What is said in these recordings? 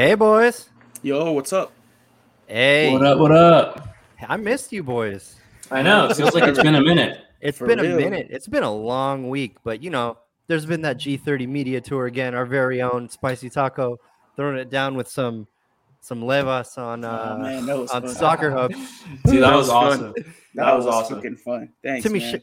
Hey, boys. Yo, what's up? Hey. What up, what up? I missed you, boys. I know. It feels like it's been a minute. It's been a minute. It's been a long week, but, you know, there's been that G30 media tour again. Our very own Spicy Taco throwing it down with some levas on Soccer Hub. Dude, that was awesome. That was awesome. Fucking fun. Thanks, Timmy, man.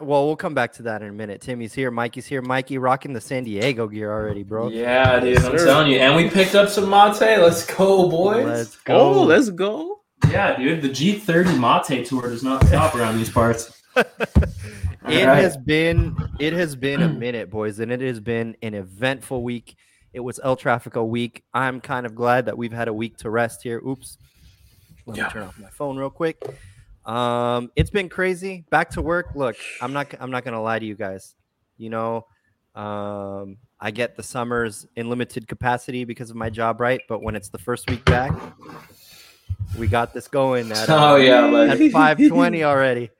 Well, we'll come back to that in a minute. Timmy's here. Mikey's here. Mikey rocking the San Diego gear already, bro. Yeah, dude. I'm telling you. And we picked up some mate. Let's go, boys. Let's go. Oh, let's go. Yeah, dude. The G30 mate tour does not stop around these parts. It has been a minute, boys, and it has been an eventful week. It was El Tráfico week. I'm kind of glad that we've had a week to rest here. Oops. Let me turn off my phone real quick. It's been crazy. Back to work. Look, I'm not going to lie to you guys. You know, I get the summers in limited capacity because of my job, right? But when it's the first week back, we got this going at 5:20 already.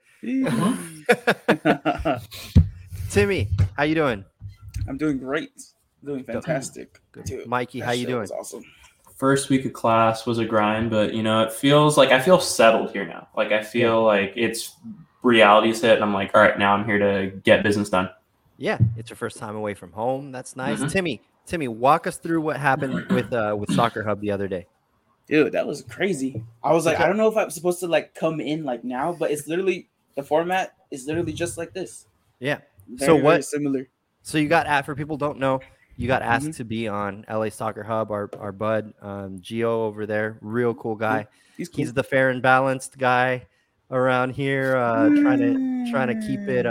Timmy, how you doing? I'm doing great. Doing fantastic. Dude, Mikey, how you doing? Awesome. First week of class was a grind, but you know, it feels like I feel settled here now. Like I feel like it's reality's hit, and I'm like, all right, now I'm here to get business done. Yeah, it's your first time away from home. That's nice. Mm-hmm. Timmy, walk us through what happened with Soccer Hub the other day. Dude, that was crazy. I was like, I don't know if I'm supposed to like come in like now, but it's literally the format is literally just like this. Yeah. Very similar. So you got at, for people who don't know, you got asked to be on L.A. Soccer Hub, our bud, Gio over there. Real cool guy. He's cool. He's the fair and balanced guy around here, trying to keep it,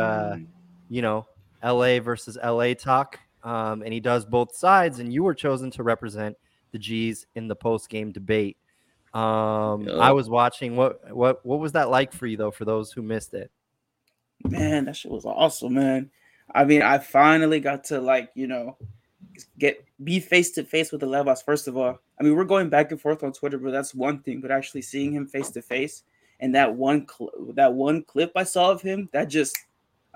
you know, L.A. versus L.A. talk. And he does both sides, and you were chosen to represent the G's in the post-game debate. I was watching. What was that like for you, though, for those who missed it? Man, that shit was awesome, man. I mean, I finally got to, like, you know, be face to face with the Levas. First of all, I mean, we're going back and forth on Twitter, but that's one thing. But actually seeing him face to face, and that one clip I saw of him, I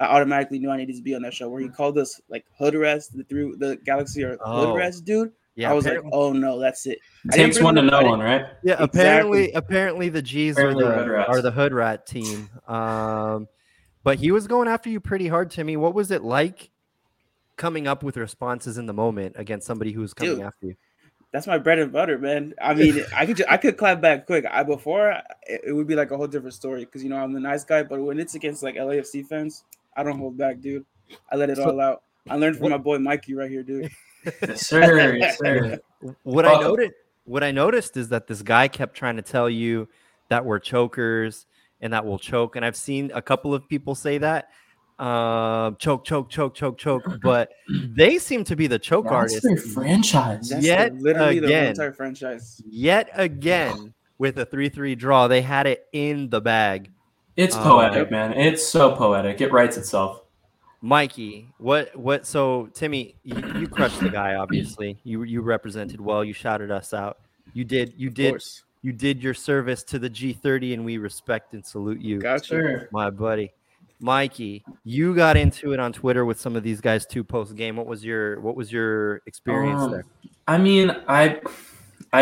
automatically knew I needed to be on that show where he called us like hood rats through the galaxy or hood rats, dude. Yeah, I was like, oh no, that's it. Takes one to know one, right? Yeah, exactly. Apparently the G's are the hood rat team. But he was going after you pretty hard, Timmy. What was it like coming up with responses in the moment against somebody who's coming after you? That's my bread and butter, man. I mean, I could clap back quick. It would be like a whole different story because, you know, I'm the nice guy. But when it's against like LAFC fans, I don't hold back, dude. I let it all out. I learned from my boy Mikey right here, dude. Yes, sir. What I noticed is that this guy kept trying to tell you that we're chokers and that we'll choke. And I've seen a couple of people say that. Choke, but they seem to be the choke artists. Their franchise. That's the entire franchise. Yet again, with a 3-3 draw, they had it in the bag. It's poetic, man. It's so poetic. It writes itself. Mikey, what? So Timmy, you crushed the guy. Obviously, you represented well. You shouted us out. You did your service to the G30, and we respect and salute you. Gotcha, my buddy. Mikey, you got into it on Twitter with some of these guys too post game. What was your experience there? I mean, I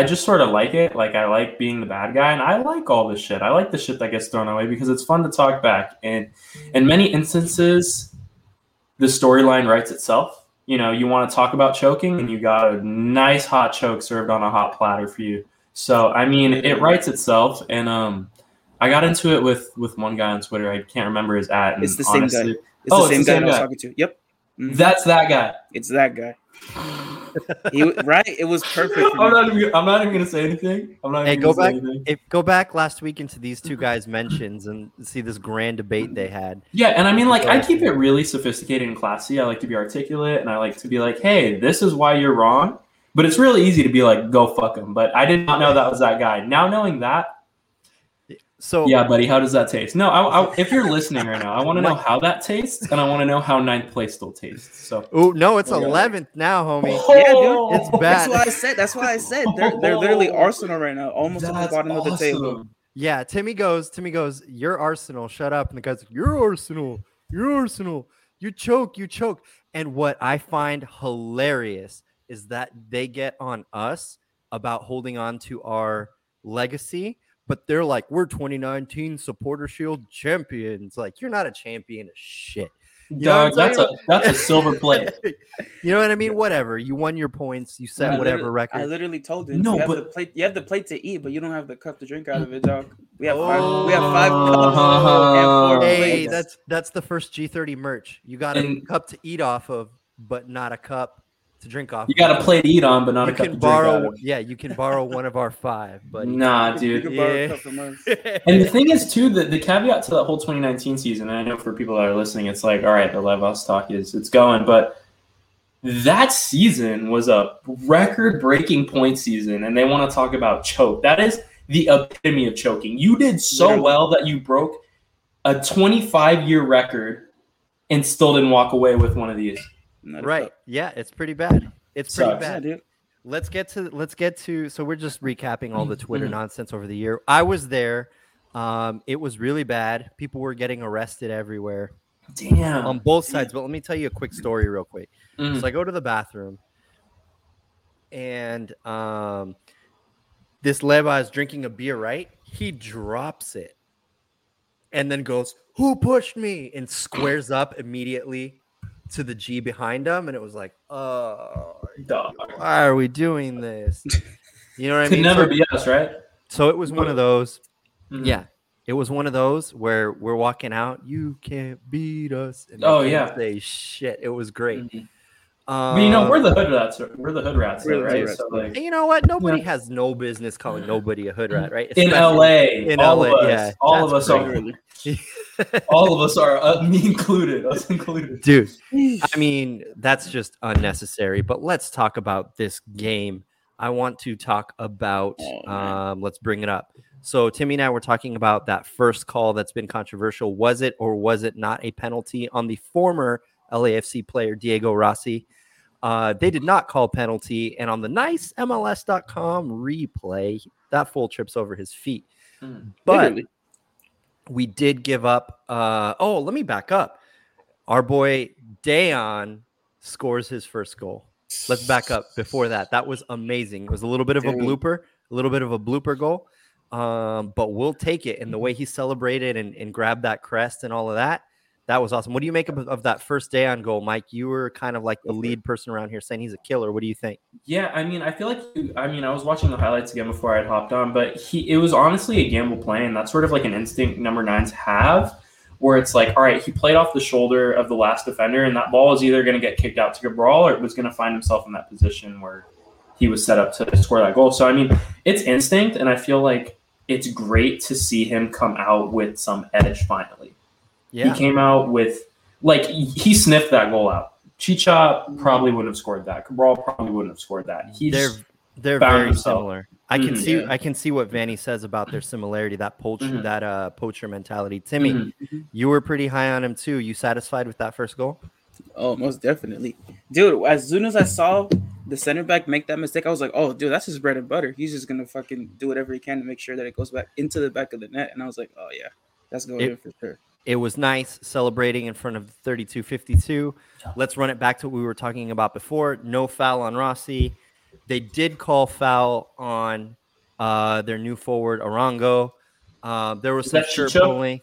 just sort of like it. Like I like being the bad guy, and I like all this shit. I like the shit that gets thrown away because it's fun to talk back. And in many instances, the storyline writes itself. You know, you want to talk about choking, and you got a nice hot choke served on a hot platter for you. So I mean, it writes itself, and I got into it with one guy on Twitter. I can't remember his at. And it's the same guy. It's the same guy I was talking to. Yep. Mm-hmm. That's that guy. It's that guy. Right? It was perfect. I'm not even going to say anything. Go back last week into these two guys' mentions and see this grand debate they had. Yeah, and I mean, like, I keep it really sophisticated and classy. I like to be articulate, and I like to be like, hey, this is why you're wrong. But it's really easy to be like, go fuck him. But I did not know that was that guy. Now knowing that, so yeah, buddy, how does that taste? No, if you're listening right now, I want to know how that tastes, and I want to know how 9th place still tastes. So, oh no, it's 11th now, homie. Oh, yeah, dude, it's bad. That's why I said. They're literally Arsenal right now, almost at the bottom of the table. Yeah, Timmy goes. You're Arsenal. Shut up. And the guy's like, you're Arsenal. You're Arsenal. You choke. And what I find hilarious is that they get on us about holding on to our legacy, but they're like, we're 2019 Supporter Shield champions. Like, you're not a champion of shit. Dog, that's a silver plate. You know what I mean? Whatever. You won your points. You set whatever record. I literally told him. No, you have the plate to eat, but you don't have the cup to drink out of it, dog. We have five cups and 4 plates. Hey, that's the first G30 merch. You got a cup to eat off of, but not a cup to drink off. You got a plate to eat on, but not a cup to drink out of. Yeah, you can borrow one of our 5. But nah, dude. You can borrow a cup from us. And the thing is, too, the caveat to that whole 2019 season, and I know for people that are listening, it's like, all right, the Levos talk it's going. But that season was a record-breaking point season, and they want to talk about choke. That is the epitome of choking. You did so well that you broke a 25-year record and still didn't walk away with one of these. Right. Yeah, it's pretty bad. Dude. Let's get to so we're just recapping all the Twitter nonsense over the year. I was there. It was really bad. People were getting arrested everywhere. Damn. On both sides. But let me tell you a quick story real quick. So I go to the bathroom and this Leva is drinking a beer, right? He drops it and then goes, "Who pushed me?" and squares up immediately to the G behind him, and it was like, oh, dog, why are we doing this? You know what I mean? Could never be us, right? So it was one of those. Yeah, it was one of those where we're walking out. You can't beat us. And say shit. It was great. But you know, we're the hood rats. We're the hood rats, right? So, like, you know what? Nobody has no business calling nobody a hood rat, right? Especially in L.A., all of us are, me included, us included. Dude, I mean, that's just unnecessary. But let's talk about this game. I want to talk about, let's bring it up. So Timmy and I were talking about that first call that's been controversial. Was it or was it not a penalty on the former LAFC player Diego Rossi? They did not call penalty. And on the nice MLS.com replay, that fool trips over his feet. But literally, we did give up. Let me back up. Our boy Dejan scores his first goal. Let's back up before that. That was amazing. It was a little bit of a blooper goal. But we'll take it. And the way he celebrated and grabbed that crest and all of that, that was awesome. What do you make of that first Dejan goal, Mike? You were kind of like the lead person around here saying he's a killer. What do you think? Yeah, I mean, I feel like I was watching the highlights again before I had hopped on, but it was honestly a gamble play, and that's sort of like an instinct number 9s have, where it's like, all right, he played off the shoulder of the last defender, and that ball was either going to get kicked out to Cabral or it was going to find himself in that position where he was set up to score that goal. So, I mean, it's instinct, and I feel like it's great to see him come out with some edge finally. Yeah. He came out with, like, he sniffed that goal out. Chicha probably wouldn't have scored that. Cabral probably wouldn't have scored that. They're very similar. I can see I can see what Vanny says about their similarity, that poacher mentality. Timmy, you were pretty high on him too. You satisfied with that first goal? Oh, most definitely. Dude, as soon as I saw the center back make that mistake, I was like, oh, dude, that's his bread and butter. He's just going to fucking do whatever he can to make sure that it goes back into the back of the net. And I was like, oh, yeah, that's going in for sure. It was nice celebrating in front of 32-52. Let's run it back to what we were talking about before. No foul on Rossi. They did call foul on their new forward, Arango. There was some shirt pulling.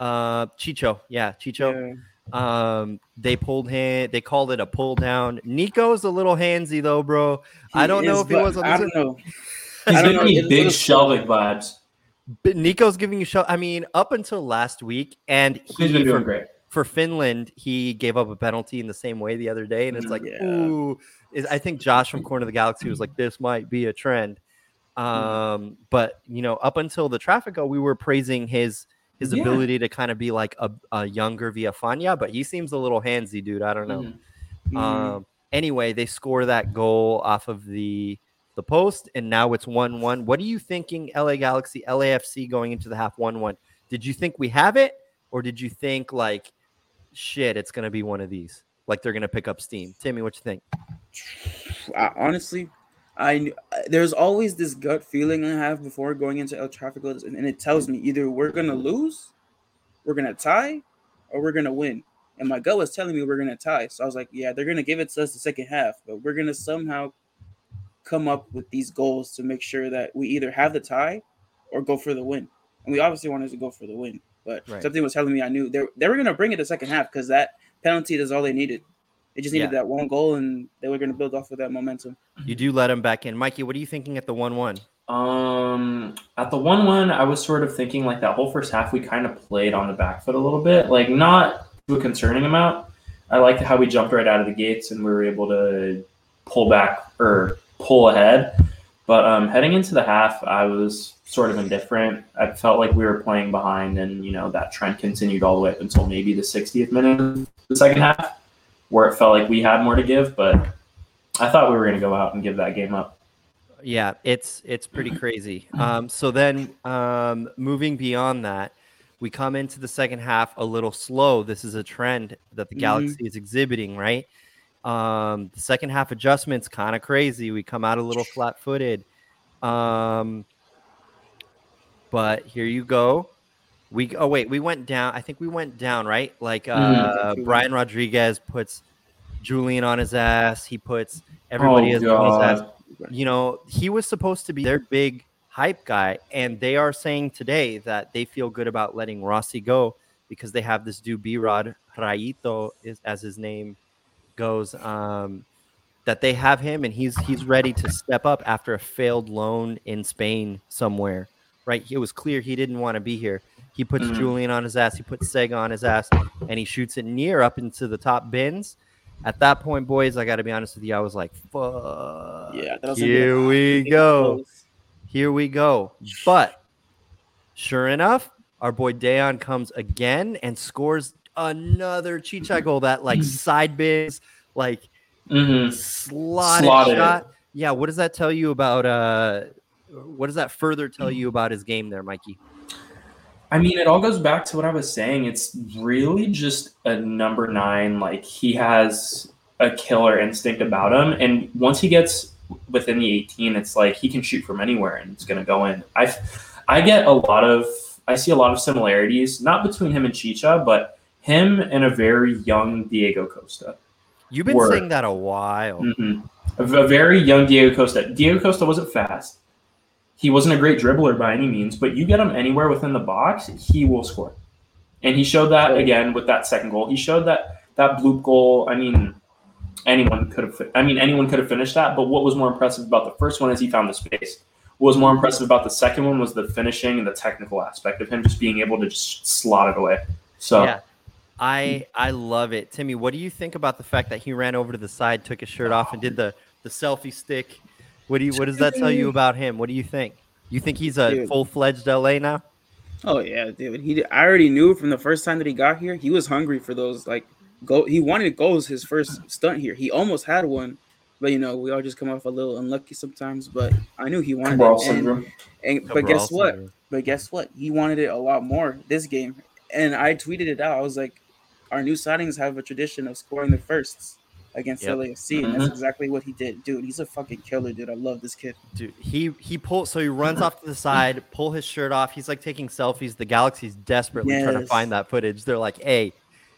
Chicho. Yeah, Chicho. Yeah. They pulled him. They called it a pull down. Nico's a little handsy, though, bro. I don't know if he was on the He's going to be big shoving vibes. But Nico's giving you show. I mean, up until last week, and he's been doing great for Finland. He gave up a penalty in the same way the other day, and it's like, ooh. I think Josh from Corner of the Galaxy was like, "This might be a trend." But you know, up until the Tráfico, we were praising his ability to kind of be like a younger Viafania, but he seems a little handsy, dude. I don't know. Anyway, they score that goal off of the post, and now it's 1-1. What are you thinking, LA Galaxy, LAFC going into the half 1-1? Did you think we have it, or did you think like, shit, it's gonna be one of these? Like they're gonna pick up steam. Timmy, what you think? Honestly, there's always this gut feeling I have before going into El Tráfico, and it tells me either we're gonna lose, we're gonna tie, or we're gonna win. And my gut was telling me we're gonna tie, so I was like, yeah, they're gonna give it to us the second half, but we're gonna somehow come up with these goals to make sure that we either have the tie or go for the win. And we obviously wanted to go for the win, but something was telling me I knew they were going to bring it the second half because that penalty is all they needed. They just needed that one goal, and they were going to build off of that momentum. You do let them back in. Mikey, what are you thinking at the 1-1? At the 1-1, I was sort of thinking like that whole first half we kind of played on the back foot a little bit, like not to a concerning amount. I liked how we jumped right out of the gates and we were able to pull back or pull ahead. But heading into the half, I was sort of indifferent. I felt like we were playing behind, and you know that trend continued all the way up until maybe the 60th minute of the second half, where it felt like we had more to give. But I thought we were going to go out and give that game up. Yeah, it's pretty crazy. So then moving beyond that, we come into the second half a little slow. This is a trend that the Galaxy is exhibiting, right? The second half adjustments kind of crazy. We come out a little flat-footed. But here you go. We went down. I think we went down, right? Like Brian Rodriguez puts Julian on his ass. He puts everybody on his ass. You know, he was supposed to be their big hype guy, and they are saying today that they feel good about letting Rossi go because they have this dude B-Rod, Rayito, as his name goes, that they have him, and he's ready to step up after a failed loan in Spain somewhere, right? It was clear he didn't want to be here. He puts Julian on his ass. He puts Sega on his ass, and he shoots it near up into the top bins. At that point, boys, I got to be honest with you. I was like, fuck, here we go. But sure enough, our boy Dejan comes again and scores another Chicha goal that like side biz, like slotted shot. Yeah. What does that tell you about, what does that further tell you about his game there, Mikey? I mean, it all goes back to what I was saying. It's really just a number 9. Like, he has a killer instinct about him. And once he gets within the 18, it's like he can shoot from anywhere and it's going to go in. I see a lot of similarities, not between him and Chicha, but him and a very young Diego Costa. You've been saying that a while. A very young Diego Costa. Diego Costa wasn't fast. He wasn't a great dribbler by any means, but you get him anywhere within the box, he will score. And he showed that again with that second goal. He showed that bloop goal. I mean, anyone could have finished that, but what was more impressive about the first one is he found the space. What was more impressive about the second one was the finishing and the technical aspect of him just being able to just slot it away. So yeah. I love it. Timmy, what do you think about the fact that he ran over to the side, took his shirt off, and did the selfie stick? What does that tell you about him? What do you think? You think he's a full-fledged LA now? Oh yeah, dude. I already knew from the first time that he got here, he was hungry for those he wanted goals his first stunt here. He almost had one, but you know, we all just come off a little unlucky sometimes, but I knew he wanted Cabral it. But guess what? He wanted it a lot more this game. And I tweeted it out. I was like, our new signings have a tradition of scoring the firsts against LAFC, and that's exactly what he did. Dude, he's a fucking killer, dude. I love this kid. Dude, he runs off to the side, pull his shirt off. He's like taking selfies. The Galaxy's desperately trying to find that footage. They're like, hey,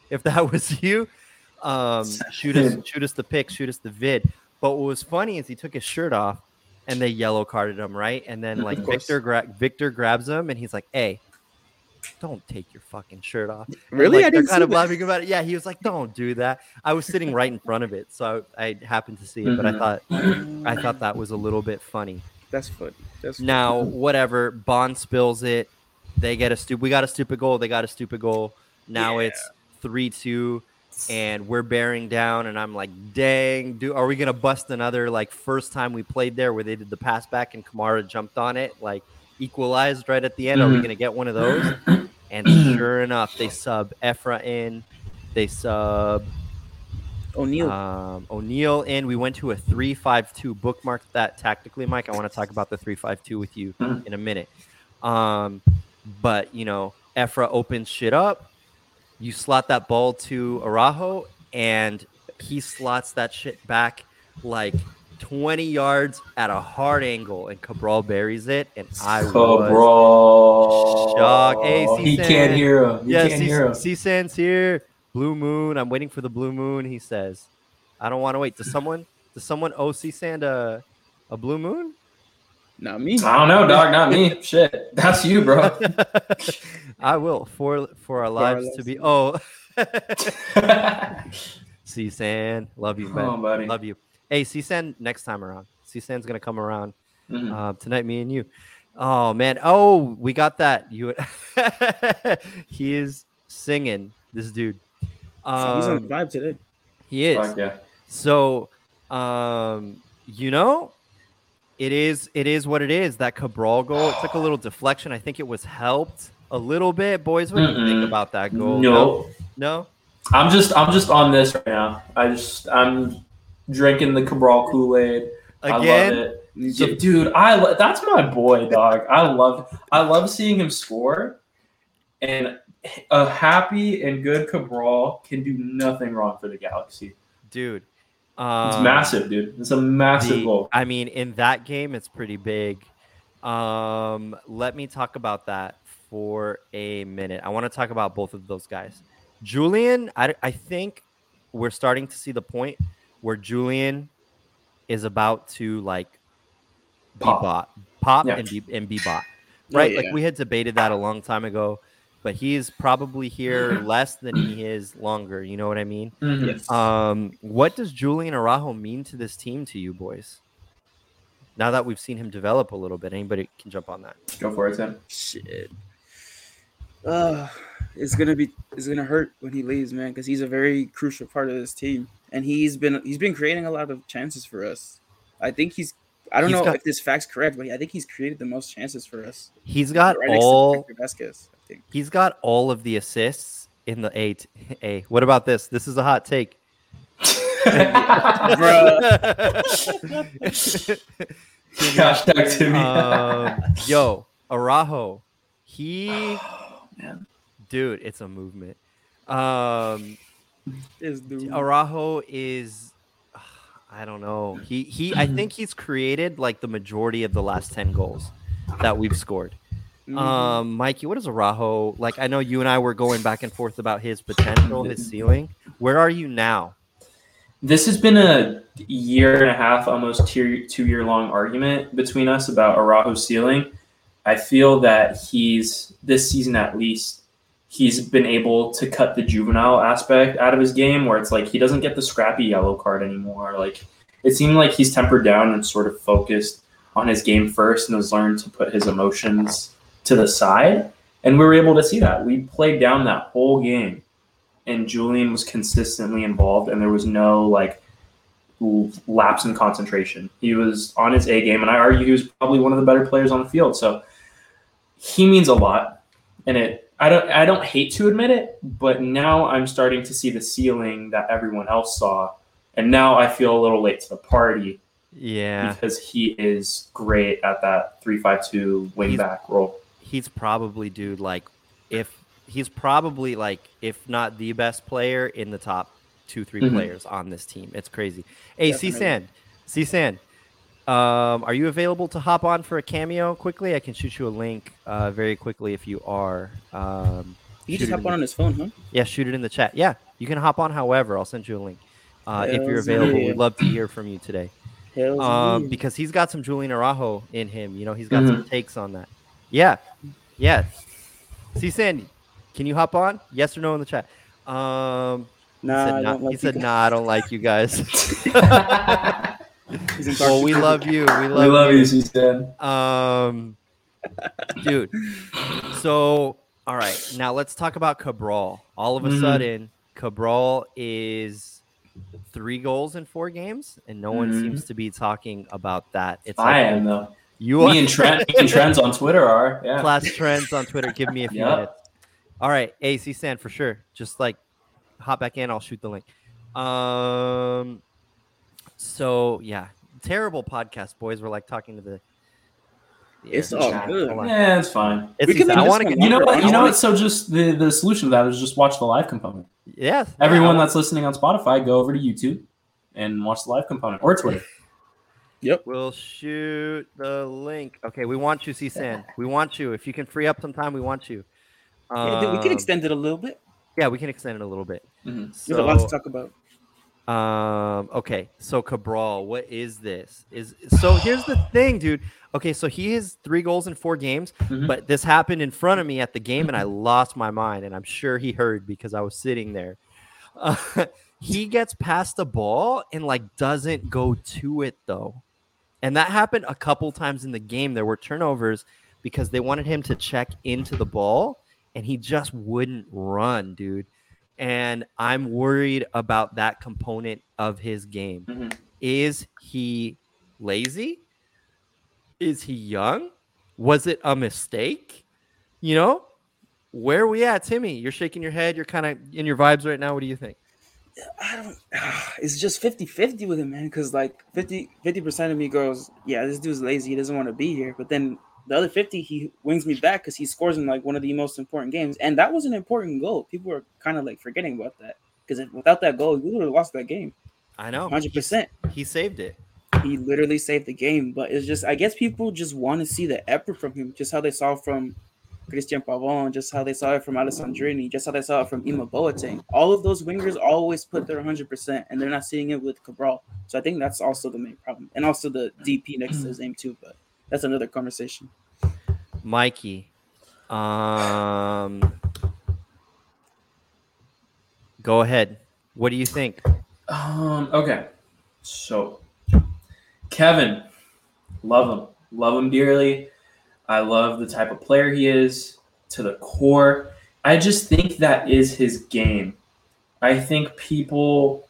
if that was you, shoot us the pic, shoot us the vid. But what was funny is he took his shirt off and they yellow carded him, right? And then like Victor grabs him and he's like, hey, don't take your fucking shirt off. Really? Like, I didn't kind of laughing about it. Yeah, he was like, don't do that. I was sitting right in front of it, so I happened to see it, but I thought that was a little bit funny. That's funny. Now, whatever. Bond spills it. They get They got a stupid goal. Now it's 3-2, and we're bearing down, and I'm like, dang, dude, are we going to bust another, like, first time we played there where they did the pass back and Kamara jumped on it? Like, equalized right at the end. Are we going to get one of those? And sure enough, they sub Ephra in. They sub O'Neal in. We went to a 3-5-2. Bookmark that tactically, Mike. I want to talk about the 3-5-2 with you in a minute. But, you know, Ephra opens shit up. You slot that ball to Araújo, and he slots that shit back like 20 yards at a hard angle, and Cabral buries it, and I was shocked. Hey, he can't hear him. C-San's here. Blue Moon. I'm waiting for the Blue Moon, he says. I don't want to wait. Does someone owe C-San A blue moon? Not me. I don't know, dog. Not me. Shit. That's you, bro. I will. For our lives to be. Oh. C-San. Love you, man. Come on, love you. Hey, C-San, next time around. C-San's going to come around tonight, me and you. Oh, man. Oh, we got that. You. He is singing, this dude. He's on the vibe today. He is. Fuck yeah. So, you know, it is what it is. That Cabral goal, it took a little deflection. I think it was helped a little bit. Boys, what do you think about that goal? No. I'm just on this right now. I'm drinking the Cabral Kool-Aid. Again? I love it. So, dude, that's my boy, dog. I love seeing him score. And a happy and good Cabral can do nothing wrong for the Galaxy. Dude. It's massive, dude. It's a massive goal. I mean, in that game, it's pretty big. Let me talk about that for a minute. I want to talk about both of those guys. Julian, I think we're starting to see the point where Julian is about to, like, be pop yeah. and be bought, right? Yeah, yeah. Like, we had debated that a long time ago. But he is probably here less than he is longer. You know what I mean? Mm-hmm. Yes. What does Julian Araújo mean to this team, to you boys? Now that we've seen him develop a little bit, anybody can jump on that. Go for it, Sam. Shit. It's gonna hurt when he leaves, man, because he's a very crucial part of this team, and he's been creating a lot of chances for us. I think he's. I don't know if this fact's correct, but I think he's created the most chances for us. He's got right all. He's got all of the assists in the eight. Hey, what about this? This is a hot take. Bro. Gosh, talk to me. Yo, Araújo. Man. Dude, it's a movement. Araújo is, I don't know. He I think he's created like the majority of the last 10 goals that we've scored. Mikey, what is Araújo? Like, I know you and I were going back and forth about his potential, his ceiling. Where are you now? This has been a year and a half, almost 2 year long argument between us about Araujo's ceiling. I feel that this season at least, he's been able to cut the juvenile aspect out of his game where it's like he doesn't get the scrappy yellow card anymore. Like, it seemed like he's tempered down and sort of focused on his game first and has learned to put his emotions to the side, and we were able to see that. We played down that whole game, and Julian was consistently involved, and there was no, like, lapse in concentration. He was on his A game, and I argue he was probably one of the better players on the field. So he means a lot, and I don't hate to admit it, but now I'm starting to see the ceiling that everyone else saw, and now I feel a little late to the party. Yeah, because he is great at that 3-5-2 wing back role. He's probably, dude, like, if not the best player, in the top 2-3 players on this team. It's crazy. Hey, C-San, are you available to hop on for a cameo quickly? I can shoot you a link very quickly if you are. You just hop on his phone, huh? Yeah, shoot it in the chat. Yeah, you can hop on however. I'll send you a link if you're available. We'd love to hear from you today. Because he's got some Julian Araújo in him. You know, he's got some takes on that. Yeah. See, Sandy, can you hop on? Yes or no in the chat? He said, nah, I don't like you guys. Well, we love you. We love you, C-San. Dude. So, all right. Now let's talk about Cabral. All of a sudden, Cabral is 3 goals in 4 games, and no one seems to be talking about that. It's like, I am, though. You are. Me and Trends on Twitter are. Yeah. Class Trends on Twitter. Give me a few minutes. All right. AC Sand for sure. Just like hop back in. I'll shoot the link. So, yeah. Terrible podcast, boys. We're like talking to the. Yeah, it's all good. Yeah, it's fine. You know what? So just the solution to that is just watch the live component. Yeah. Everyone that's listening on Spotify, go over to YouTube and watch the live component or Twitter. Yep. We'll shoot the link. Okay, we want you, C-San. We want you. If you can free up some time, we want you. We can extend it a little bit. Yeah, we can extend it a little bit. There's a lot to talk about. Okay, so Cabral, what is this? So here's the thing, dude. Okay, so he has 3 goals in 4 games, but this happened in front of me at the game, and I lost my mind, and I'm sure he heard because I was sitting there. He gets past the ball and, like, doesn't go to it, though. And that happened a couple times in the game. There were turnovers because they wanted him to check into the ball, and he just wouldn't run, dude. And I'm worried about that component of his game. Is he lazy? Is he young? Was it a mistake? You know, where are we at, Timmy? You're shaking your head. You're kind of in your vibes right now. What do you think? It's just 50-50 with him, man. Because like 50% of me goes, yeah, this dude's lazy. He doesn't want to be here. But then the other 50, he wings me back because he scores in like one of the most important games. And that was an important goal. People are kind of like forgetting about that. Because without that goal, we would have lost that game. I know. 100%. He saved it. He literally saved the game. But it's just, I guess people just want to see the effort from him. Just how they saw from Christian Pavón, just how they saw it from Alessandrini, just how they saw it from Ima Boateng. All of those wingers always put their 100%, and they're not seeing it with Cabral. So I think that's also the main problem. And also the DP next to his name too, but that's another conversation. Mikey, go ahead. What do you think? Okay. So Kevin, love him dearly. I love the type of player he is to the core. I just think that is his game. I think people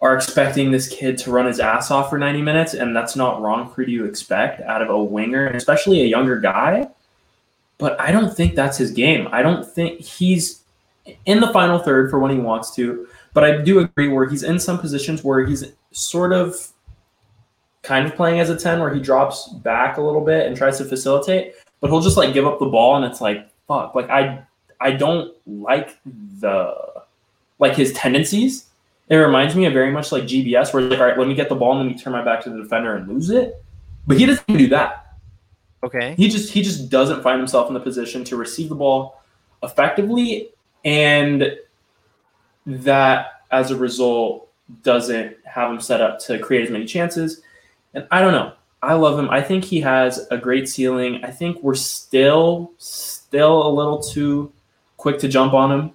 are expecting this kid to run his ass off for 90 minutes, and that's not wrong for you to expect out of a winger, especially a younger guy. But I don't think that's his game. I don't think he's in the final third for when he wants to, but I do agree where he's in some positions where he's sort of kind of playing as a 10 where he drops back a little bit and tries to facilitate, but he'll just like give up the ball and it's like, fuck, like I don't like his tendencies. It reminds me of very much like GBS where it's like, all right, let me get the ball and let me turn my back to the defender and lose it. But he doesn't even do that. Okay. He just doesn't find himself in the position to receive the ball effectively, and that as a result doesn't have him set up to create as many chances. And I don't know. I love him. I think he has a great ceiling. I think we're still a little too quick to jump on him.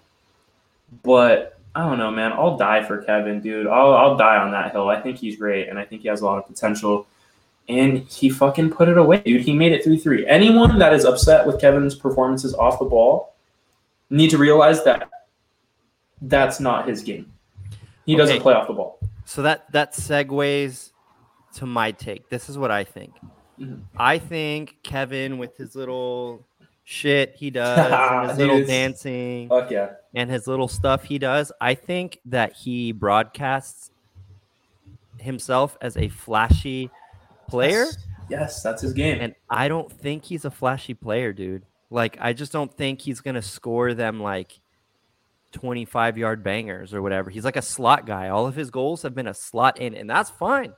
But I don't know, man. I'll die for Kevin, dude. I'll die on that hill. I think he's great, and I think he has a lot of potential. And he fucking put it away, dude. He made it 3-3. Anyone that is upset with Kevin's performances off the ball need to realize that that's not his game. He doesn't play off the ball. So that segues to my take. This is what I think. I think Kevin with his little shit he does, and his little dancing, and his little stuff he does, I think that he broadcasts himself as a flashy player. Yes, that's his game. And I don't think he's a flashy player, dude. Like, I just don't think he's going to score them like 25-yard bangers or whatever. He's like a slot guy. All of his goals have been a slot in, and that's fine.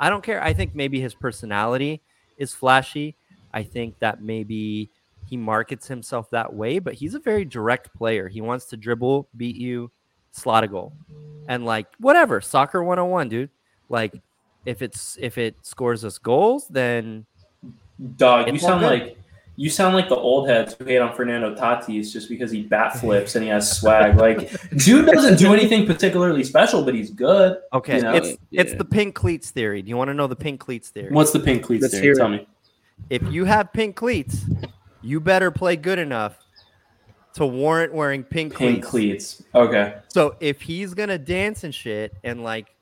I don't care. I think maybe his personality is flashy. I think that maybe he markets himself that way, but he's a very direct player. He wants to dribble, beat you, slot a goal. And like, whatever, soccer 101, dude. Like, if it scores us goals, then dog, you sound like the old heads who hate on Fernando Tatis just because he bat flips and he has swag. Like, dude doesn't do anything particularly special, but he's good. Okay, you know? It's the pink cleats theory. Do you want to know the pink cleats theory? What's the pink cleats theory? Tell me. If you have pink cleats, you better play good enough to warrant wearing pink cleats. Okay. So if he's going to dance and shit and, like,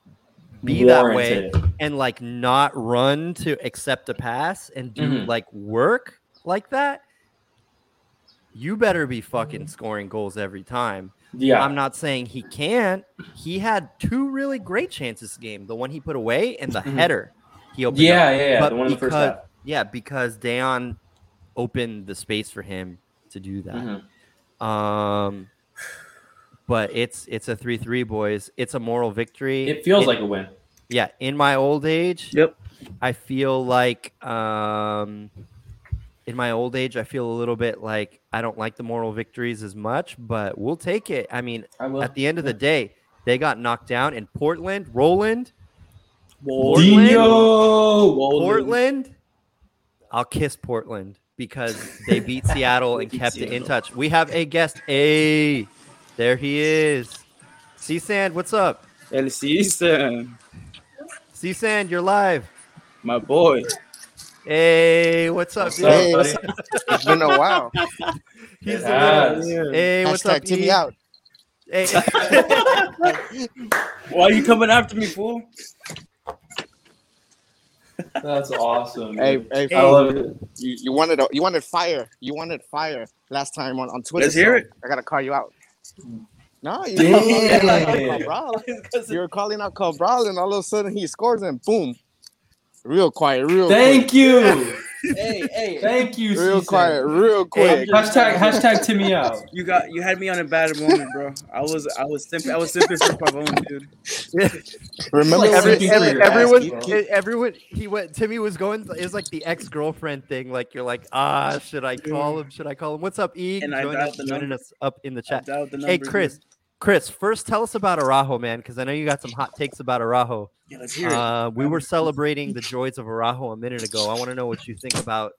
be warranted that way and, like, not run to accept a pass and do, like, work like that, you better be fucking scoring goals every time. Yeah, I'm not saying he can't. He had 2 really great chances this game. The one he put away and the header he opened. Yeah. But the one in the first half. Yeah, because Dejan opened the space for him to do that. But it's a 3-3, boys. It's a moral victory. It feels like a win. Yeah, in my old age. Yep. I feel like in my old age, I feel a little bit like I don't like the moral victories as much, but we'll take it. I mean, at the end of the day, They got knocked down. And Portland, Portland. I'll kiss Portland because they beat Seattle and kept it in touch. We have a guest. Hey, there he is. C-Sand, what's up? El C-Sand. C-Sand, you're live. My boy. Hey, what's up, dude? Hey, what's up? It's been a while. Hey, what's up? Take me out. Hey. Why are you coming after me, fool? That's awesome. Hey, I love it. You wanted fire last time on Twitter. Let's hear it. I gotta call you out. No, you're calling out Cabral, and all of a sudden he scores, and boom. Real quiet. Thank you. Hey. Thank you. Real quiet, real quick. Hashtag to me out. You had me on a bad moment, bro. I was simping for Pavón, dude. Remember, like everyone. He went. Timmy was going. It's like the ex-girlfriend thing. Like you're like, should I call him? Should I call him? What's up, E? And joining us up in the chat. Hey, Chris. Dude. Chris, first tell us about Araújo, man, because I know you got some hot takes about Araújo. Yeah, let's hear it. We were celebrating the joys of Araújo a minute ago. I want to know what you think about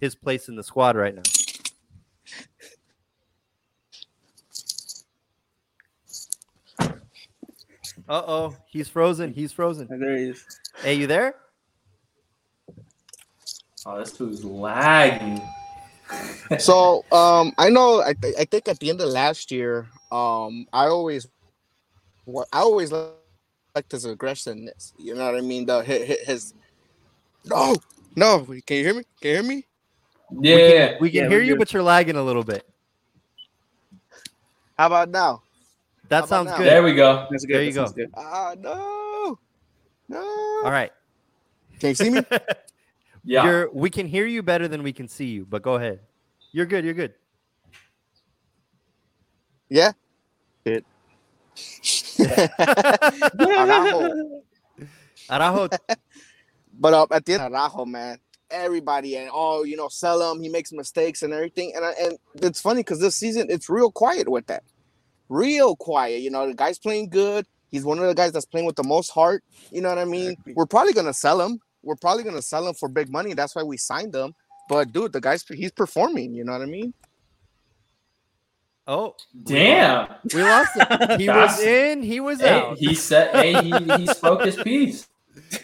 his place in the squad right now. Uh-oh, he's frozen. There he is. Hey, you there? Oh, this dude's lagging. So, I know, I think at the end of last year, I always liked his aggressiveness. You know what I mean? His no. Can you hear me? Yeah, we can hear you, but you're lagging a little bit. How about now? That sounds good. There we go. That's good. There you go. No. All right. Can you see me? Yeah. We can hear you better than we can see you, but go ahead. You're good. Yeah. It. Araújo. But at the end, Araújo, man, everybody and sell him. He makes mistakes and everything, and it's funny because this season it's real quiet with that. Real quiet. The guy's playing good. He's one of the guys that's playing with the most heart. You know what I mean? We're probably gonna sell him. For big money. That's why we signed him. But dude, the guy's he's performing. You know what I mean? Oh damn! We lost him. He was in. He was out. He said, "Hey, he spoke his piece." This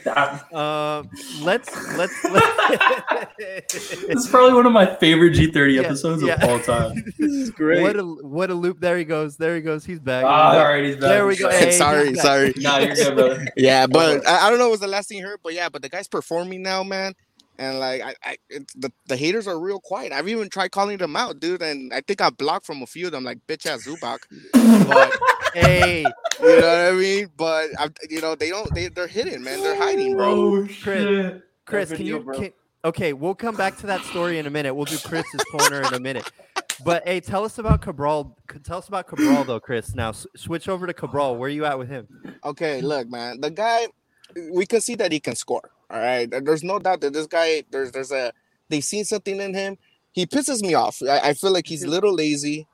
is probably one of my favorite G30 episodes of all time. This is great. What a loop! There he goes. He's back. All right, he's back. There we go. Hey, sorry. No, you're good, brother. Yeah, but I don't know. What was the last thing you heard? But yeah, but the guy's performing now, man. And like the haters are real quiet. I've even tried calling them out, dude, and I think I blocked from a few of them, like bitch ass Zubac. But hey, you know what I mean? But they're hidden, man. They're hiding, bro. Chris, okay, we'll come back to that story in a minute. We'll do Chris's corner in a minute. But hey, tell us about Cabral. Tell us about Cabral though, Chris. Now switch over to Cabral. Where are you at with him? Okay, look, man, the guy, we can see that he can score. All right, there's no doubt that this guy, they've seen something in him. He pisses me off. I feel like he's a little lazy.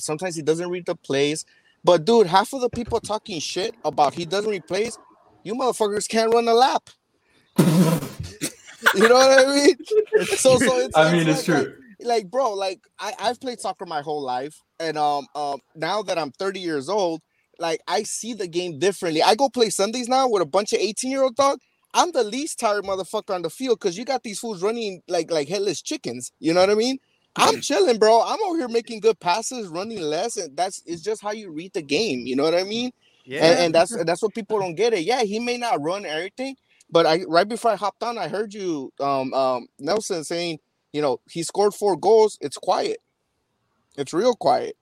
Sometimes he doesn't read the plays. But dude, half of the people talking shit about he doesn't read plays, you motherfuckers can't run a lap. You know what I mean? It's true. Like, bro, like I've played soccer my whole life, and now that I'm 30 years old, like I see the game differently. I go play Sundays now with a bunch of 18-year-old dogs. I'm the least tired motherfucker on the field because you got these fools running like headless chickens. You know what I mean? I'm chilling, bro. I'm over here making good passes, running less, and it's just how you read the game. You know what I mean? Yeah. And that's what people don't get it. Yeah, he may not run everything, but right before I hopped on, I heard you, Nelson, saying, he scored 4 goals. It's quiet. It's real quiet.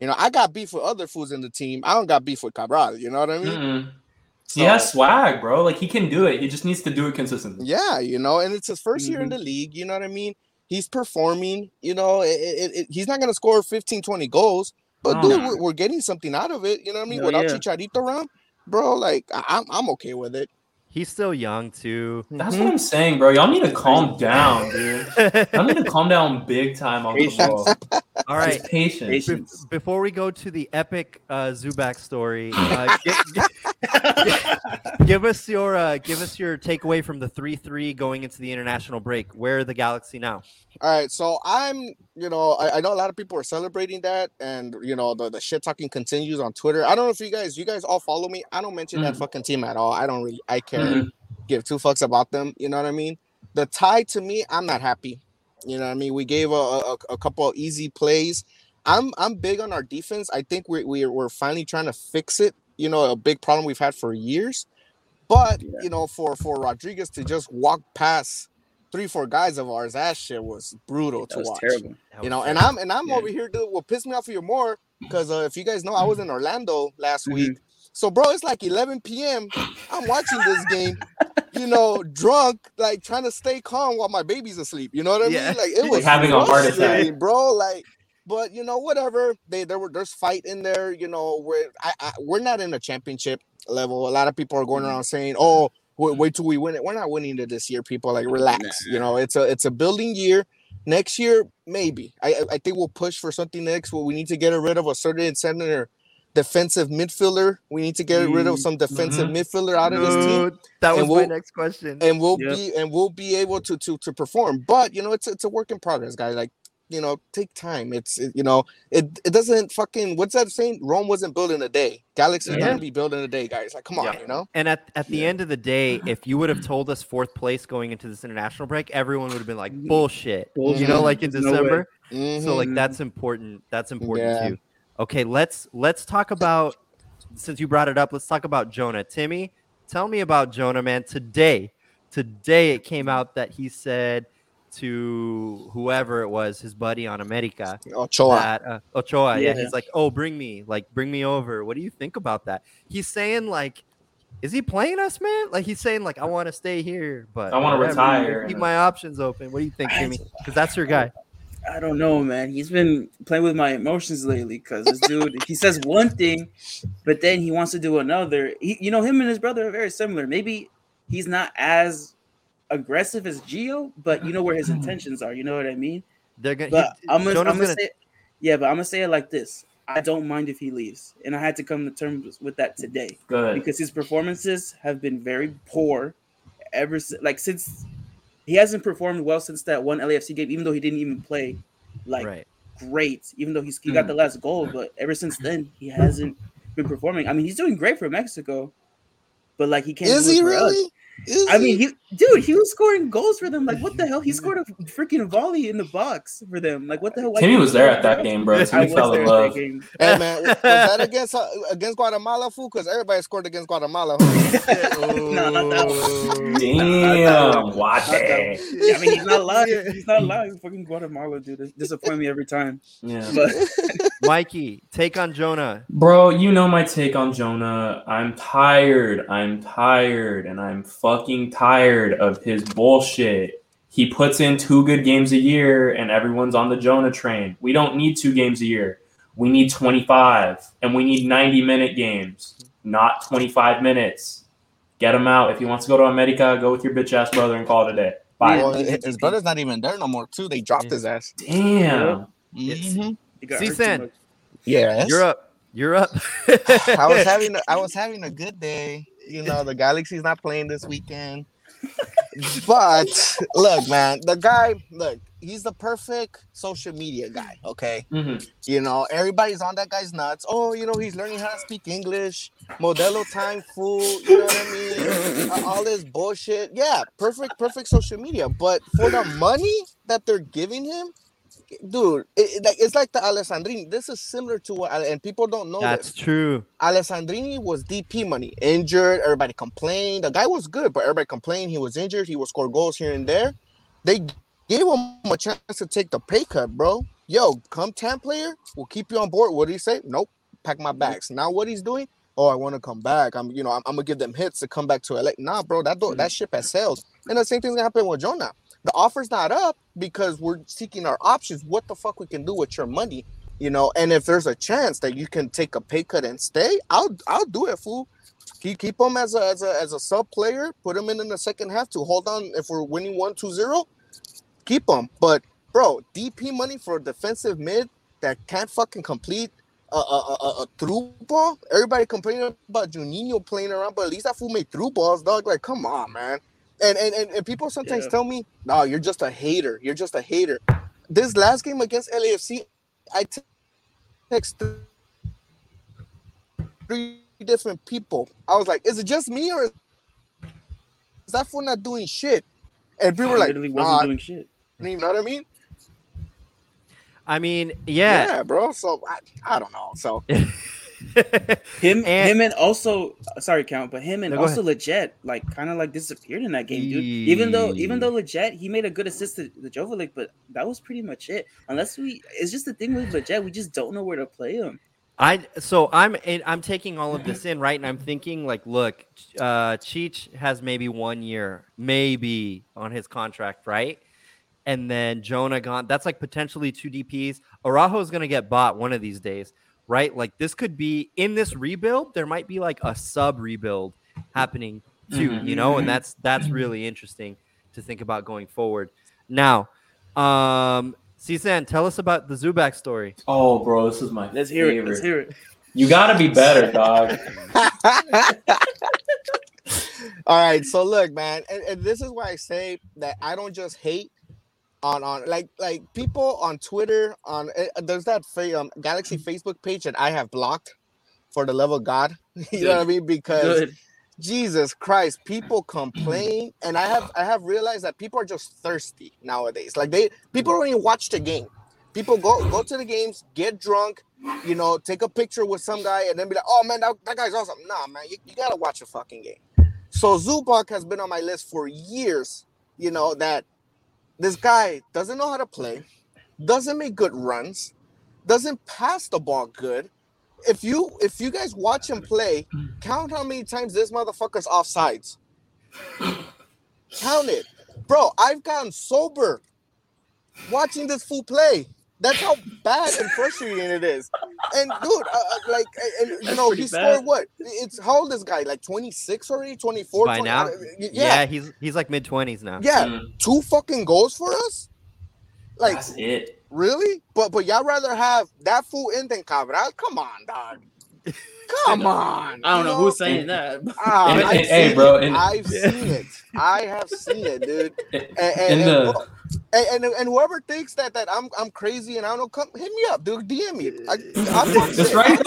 I got beef with other fools in the team. I don't got beef with Cabral. You know what I mean? Mm-hmm. So, he has swag, bro. Like, he can do it. He just needs to do it consistently. Yeah, and it's his first year in the league. You know what I mean? He's performing. He's not going to score 15, 20 goals. But, dude, we're getting something out of it. You know what I mean? Without Chicharito around, bro, like, I'm okay with it. He's still young, too. That's what I'm saying, bro. Y'all need to calm down, dude. Y'all need to calm down big time on the ball. All All right. Patience. Before we go to the epic Zubac story, give us your takeaway from the 3-3 going into the international break. Where are the Galaxy now? All right. So I know a lot of people are celebrating that, and the shit talking continues on Twitter. I don't know if you guys all follow me. I don't mention that fucking team at all. I don't really. I can't give two fucks about them. You know what I mean? The tie, to me, I'm not happy. You know what I mean? We gave a couple of easy plays. I'm big on our defense. I think we're finally trying to fix it. You know, a big problem we've had for years. But, for Rodriguez to just walk past 3-4 guys of ours, that shit was brutal to watch. Terrible. You know, and I'm over here, dude. What pissed me off even more, because if you guys know, I was in Orlando last week. So, bro, it's like 11 p.m. I'm watching this game, drunk, like trying to stay calm while my baby's asleep. You know what I mean? Like it was having a heart attack, bro. Like, but whatever. There's fight in there. You know, we're not in a championship level. A lot of people are going around saying, "Oh, wait till we win it." We're not winning it this year, people. Like, relax. You know, it's a building year. Next year, maybe. I think we'll push for something next. Well, we need to get rid of a certain senator. Defensive midfielder. We need to get rid of some defensive midfielder out of this team. That was my next question. And we'll be able to perform. But it's a work in progress, guys. Like, take time. It doesn't fucking. What's that saying? Rome wasn't built in a day. Galaxy's gonna be built in a day, guys. Like, come on, And at the end of the day, if you would have told us fourth place going into this international break, everyone would have been like bullshit. Like in December. No so like that's important. That's important too. Okay, let's talk about, since you brought it up, let's talk about Jonah. Timmy, tell me about Jonah, man. Today it came out that he said to whoever it was, his buddy on America. Ochoa. Ochoa, he's like, oh, bring me over. What do you think about that? He's saying, like, is he playing us, man? Like, he's saying, like, I want to stay here, but I want to retire. Keep my options open. What do you think, Timmy? Because that's your guy. I don't know, man. He's been playing with my emotions lately because this dude, he says one thing, but then he wants to do another. Him and his brother are very similar. Maybe he's not as aggressive as Gio, but you know where his intentions are. You know what I mean? But I'm going to say it like this. I don't mind if he leaves. And I had to come to terms with that today. Good. Because his performances have been very poor ever since. He hasn't performed well since that one LAFC game, even though he didn't even play great, even though he got the last goal. But ever since then, he hasn't been performing. I mean, he's doing great for Mexico, but like he can't. Is he really? He was scoring goals for them. Like, what the hell? He scored a freaking volley in the box for them. Like, what the hell? Timmy was there at that game, bro. Timmy fell in love. Hey, man, was that against Guatemala, fool? Because everybody scored against Guatemala. No, not that one. Damn, watch it. I mean, he's not lying. He's not lying. Fucking Guatemala, dude. Disappoint me every time. Yeah. But Mikey, take on Jonah. Bro, you know my take on Jonah. I'm tired, and I'm fucking tired of his bullshit. He puts in 2 good games a year, and everyone's on the Jonah train. We don't need 2 games a year. We need 25, and we need 90-minute games, not 25 minutes. Get him out. If he wants to go to America, go with your bitch-ass brother and call it a day. Bye. Well, his brother's not even there no more, too. They dropped his ass. Damn. Mm-hmm. C-San. Yes. You're up. I was having a good day. The Galaxy's not playing this weekend. But look, man, the guy, he's the perfect social media guy, okay? Mm-hmm. Everybody's on that guy's nuts. Oh, he's learning how to speak English. Modelo time, fool. You know what I mean? All this bullshit. Yeah, perfect social media. But for the money that they're giving him, dude, it's like the Alessandrini. This is similar to what, and people don't know that's true. Alessandrini was DP money, injured. Everybody complained. The guy was good, but everybody complained he was injured. He would score goals here and there. They gave him a chance to take the pay cut, bro. Yo, come TAM player. We'll keep you on board. What do you say? Nope. Pack my bags. Now what he's doing? Oh, I want to come back. I'm gonna give them hits to come back to LA. Nah, bro. That ship has sailed. And the same thing's gonna happen with Jonah. The offer's not up because we're seeking our options. What the fuck we can do with your money, And if there's a chance that you can take a pay cut and stay, I'll do it, fool. Keep him as a sub player. Put him in the second half to hold on. If we're winning 1-2-0, keep him. But bro, DP money for a defensive mid that can't fucking complete a through ball. Everybody complaining about Juninho playing around, but at least that fool made through balls, dog. Like, come on, man. And people sometimes tell me, no, you're just a hater. You're just a hater. This last game against LAFC, I texted three different people. I was like, is it just me or is that fool not doing shit? And people were like, nah, doing shit. You know what I mean? Yeah, bro. So I don't know. So him and also LeJet like kind of like disappeared in that game, dude. Even though LeJet, he made a good assist to the Joveljić, but that was pretty much it. It's just the thing with LeJet, we just don't know where to play him. I'm taking all of this in, right? And I'm thinking like, look, Chicha has maybe 1 year, maybe on his contract, right? And then Jonah gone. That's like potentially 2 DPs. Araújo is going to get bought one of these days, right? Like this could be in this rebuild. There might be like a sub rebuild happening too, you know. And that's really interesting to think about going forward. Now, Cisan, tell us about the Zubac story. Oh, bro, this is my favorite. Let's hear it. You got to be better, dog. All right, so look, man, and this is why I say that I don't just hate. On people on Twitter, there's that Galaxy Facebook page that I have blocked for the love of God. You know what I mean? Because Jesus Christ, people complain, and I have realized that people are just thirsty nowadays. Like people don't even watch the game. People go to the games, get drunk, you know, take a picture with some guy, and then be like, oh man, that guy's awesome. Nah, man, you gotta watch a fucking game. So Zubac has been on my list for years. You know that. This guy doesn't know how to play, doesn't make good runs, doesn't pass the ball good. If you guys watch him play, count how many times this motherfucker's offsides. Count it. Bro, I've gotten sober watching this fool play. That's how bad and frustrating it is. And dude, he scored what? It's how old is this guy? Like 26 already, 24 by now. Yeah, he's like mid-20s now. Yeah, 2 fucking goals for us. Like that's it. Really? But y'all rather have that fool in than Cabral? Come on, dog. Come on. I don't know who's saying that. I've seen it. I have seen it, dude. And whoever thinks that I'm crazy and I don't know, come hit me up, dude. DM me. It's right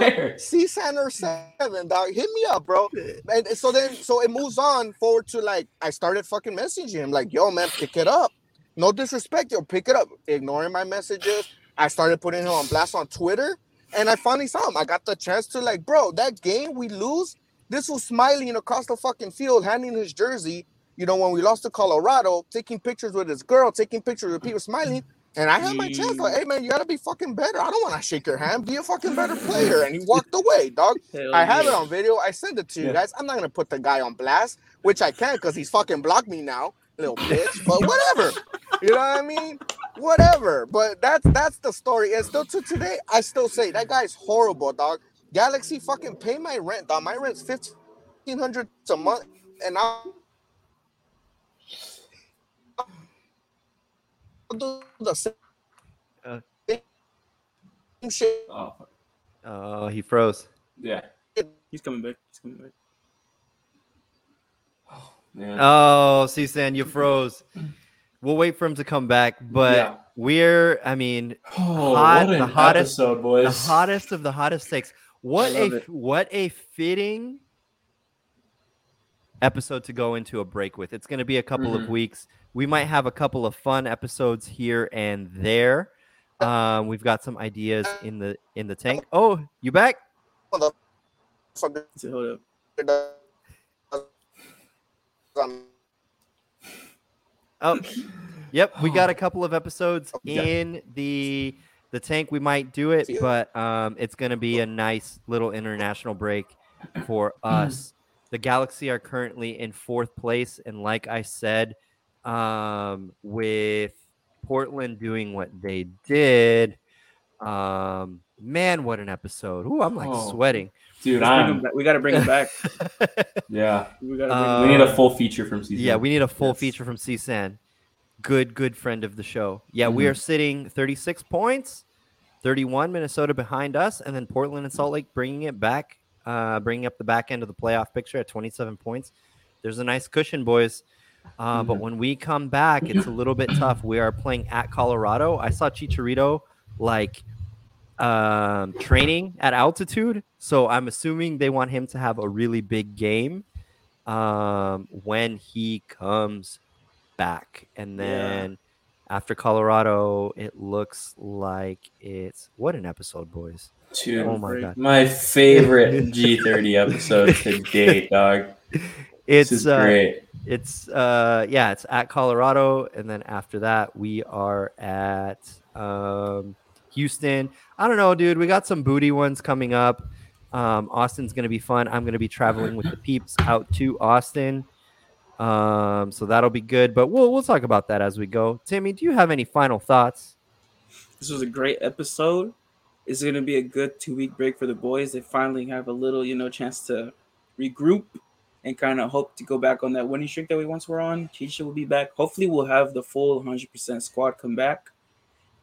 there. C-Center 7, dog. Hit me up, bro. And so it moves on forward to like I started fucking messaging him, like, yo, man, pick it up. No disrespect, yo, pick it up. Ignoring my messages. I started putting him on blast on Twitter, and I finally saw him. I got the chance to like, bro, that game we lose. This was smiling across the fucking field, handing his jersey. You know, when we lost to Colorado, taking pictures with his girl, taking pictures with people smiling. And I had my chance. Like, hey, man, you got to be fucking better. I don't want to shake your hand. Be a fucking better player. And he walked away, dog. I have it on video. I send it to you guys. I'm not going to put the guy on blast, which I can because he's fucking blocked me now, little bitch. But whatever. You know what I mean? Whatever. But that's the story. And still to today, I still say that guy's horrible, dog. Galaxy, fucking pay my rent, dog. My rent's $1,500 a month. And I'll do the same shit. Oh, he froze. Yeah. He's coming back. Oh, man. Oh, C-San, you froze. We'll wait for him to come back, but what an episode, boys. The hottest of the hottest takes. What a fitting episode to go into a break with. It's going to be a couple of weeks. We might have a couple of fun episodes here and there. We've got some ideas in the tank. Oh, you back? Hold up. Oh, yep. We got a couple of episodes in the tank. We might do it, but it's going to be a nice little international break for us. The Galaxy are currently in 4th place. And like I said, with Portland doing what they did, man, what an episode. Ooh, I'm like sweating. Dude, we got to bring him back. Yeah. We need a full feature from C-San. Yeah, we need a full feature from C-San. Good friend of the show. Yeah, we are sitting 36 points. 31, Minnesota behind us, and then Portland and Salt Lake bringing it back, bringing up the back end of the playoff picture at 27 points. There's a nice cushion, boys. But when we come back, it's a little bit tough. We are playing at Colorado. I saw Chicharito like training at altitude, so I'm assuming they want him to have a really big game when he comes back. And then after Colorado, it looks like it's what an episode, boys. Dude, oh my God. My favorite G30 episode to date, dog. It's great. It's it's at Colorado, and then after that we are at Houston. I don't know, dude. We got some booty ones coming up. Austin's gonna be fun. I'm gonna be traveling with the peeps out to Austin. So that'll be good, but we'll talk about that as we go. Timmy, do you have any final thoughts? This was a great episode. It's going to be a good 2-week break for the boys. They finally have a little, chance to regroup and kind of hope to go back on that winning streak that we once were on. Chicha will be back. Hopefully we'll have the full 100% squad come back.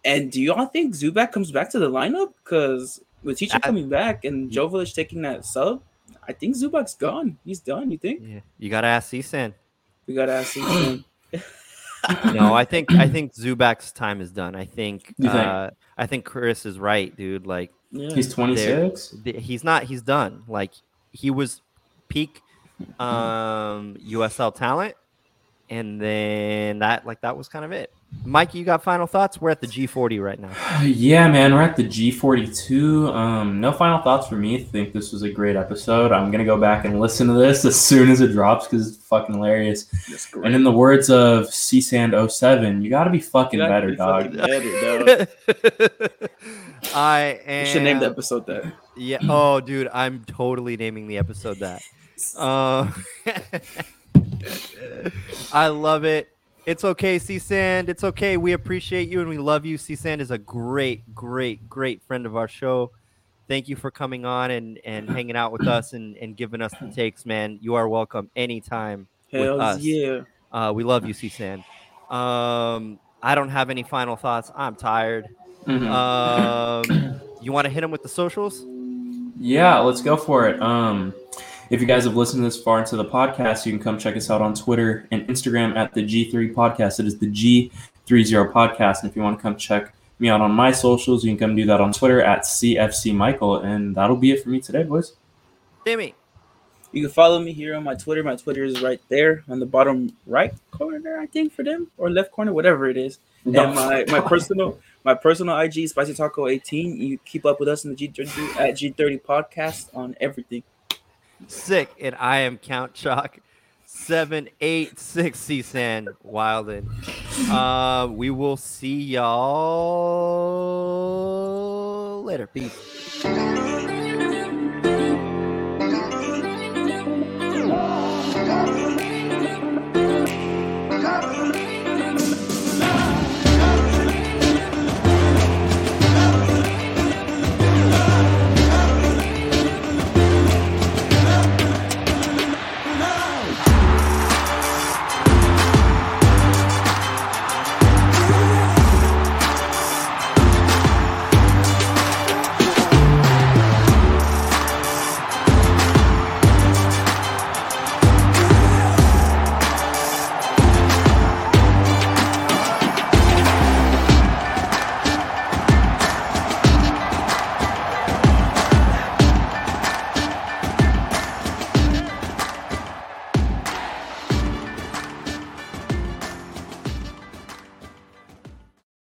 And do y'all think Zubac comes back to the lineup? Because with Chicha coming back and Joveljić taking that sub, I think Zubac's gone. He's done, you think? Yeah. You got to ask C-San. We got to ask C-San. No, I think Zubac's time is done. I think Chris is right, dude. Like he's 26. He's not. He's done. Like he was peak USL talent, and then that was kind of it. Mikey, you got final thoughts? We're at the G40 right now. Yeah, man, we're at the G42. No final thoughts for me. I think this was a great episode. I'm gonna go back and listen to this as soon as it drops because it's fucking hilarious. And in the words of CSand07, you gotta be fucking better, dog. I am. You should name the episode that. Yeah. Oh, dude, I'm totally naming the episode that. I love it. It's okay, C-Sand. It's okay. We appreciate you and we love you. C-Sand is a great, great, great friend of our show. Thank you for coming on and hanging out with us and giving us the takes, man. You are welcome anytime. Hell yeah. We love you, C-Sand. I don't have any final thoughts. I'm tired. You want to hit them with the socials? Yeah, let's go for it. If you guys have listened this far into the podcast, you can come check us out on Twitter and Instagram at the G3 Podcast. It is the G30 Podcast. And if you want to come check me out on my socials, you can come do that on Twitter at CFC Michael. And that'll be it for me today, boys. Timmy, you can follow me here on my Twitter. My Twitter is right there on the bottom right corner, I think, for them, or left corner, whatever it is. No. And my personal IG, Spicy Taco 18. You keep up with us in the G30 at G30 Podcast on everything. Sick, and I am Count Chalk 786 C-San Wildin. We will see y'all later. Peace.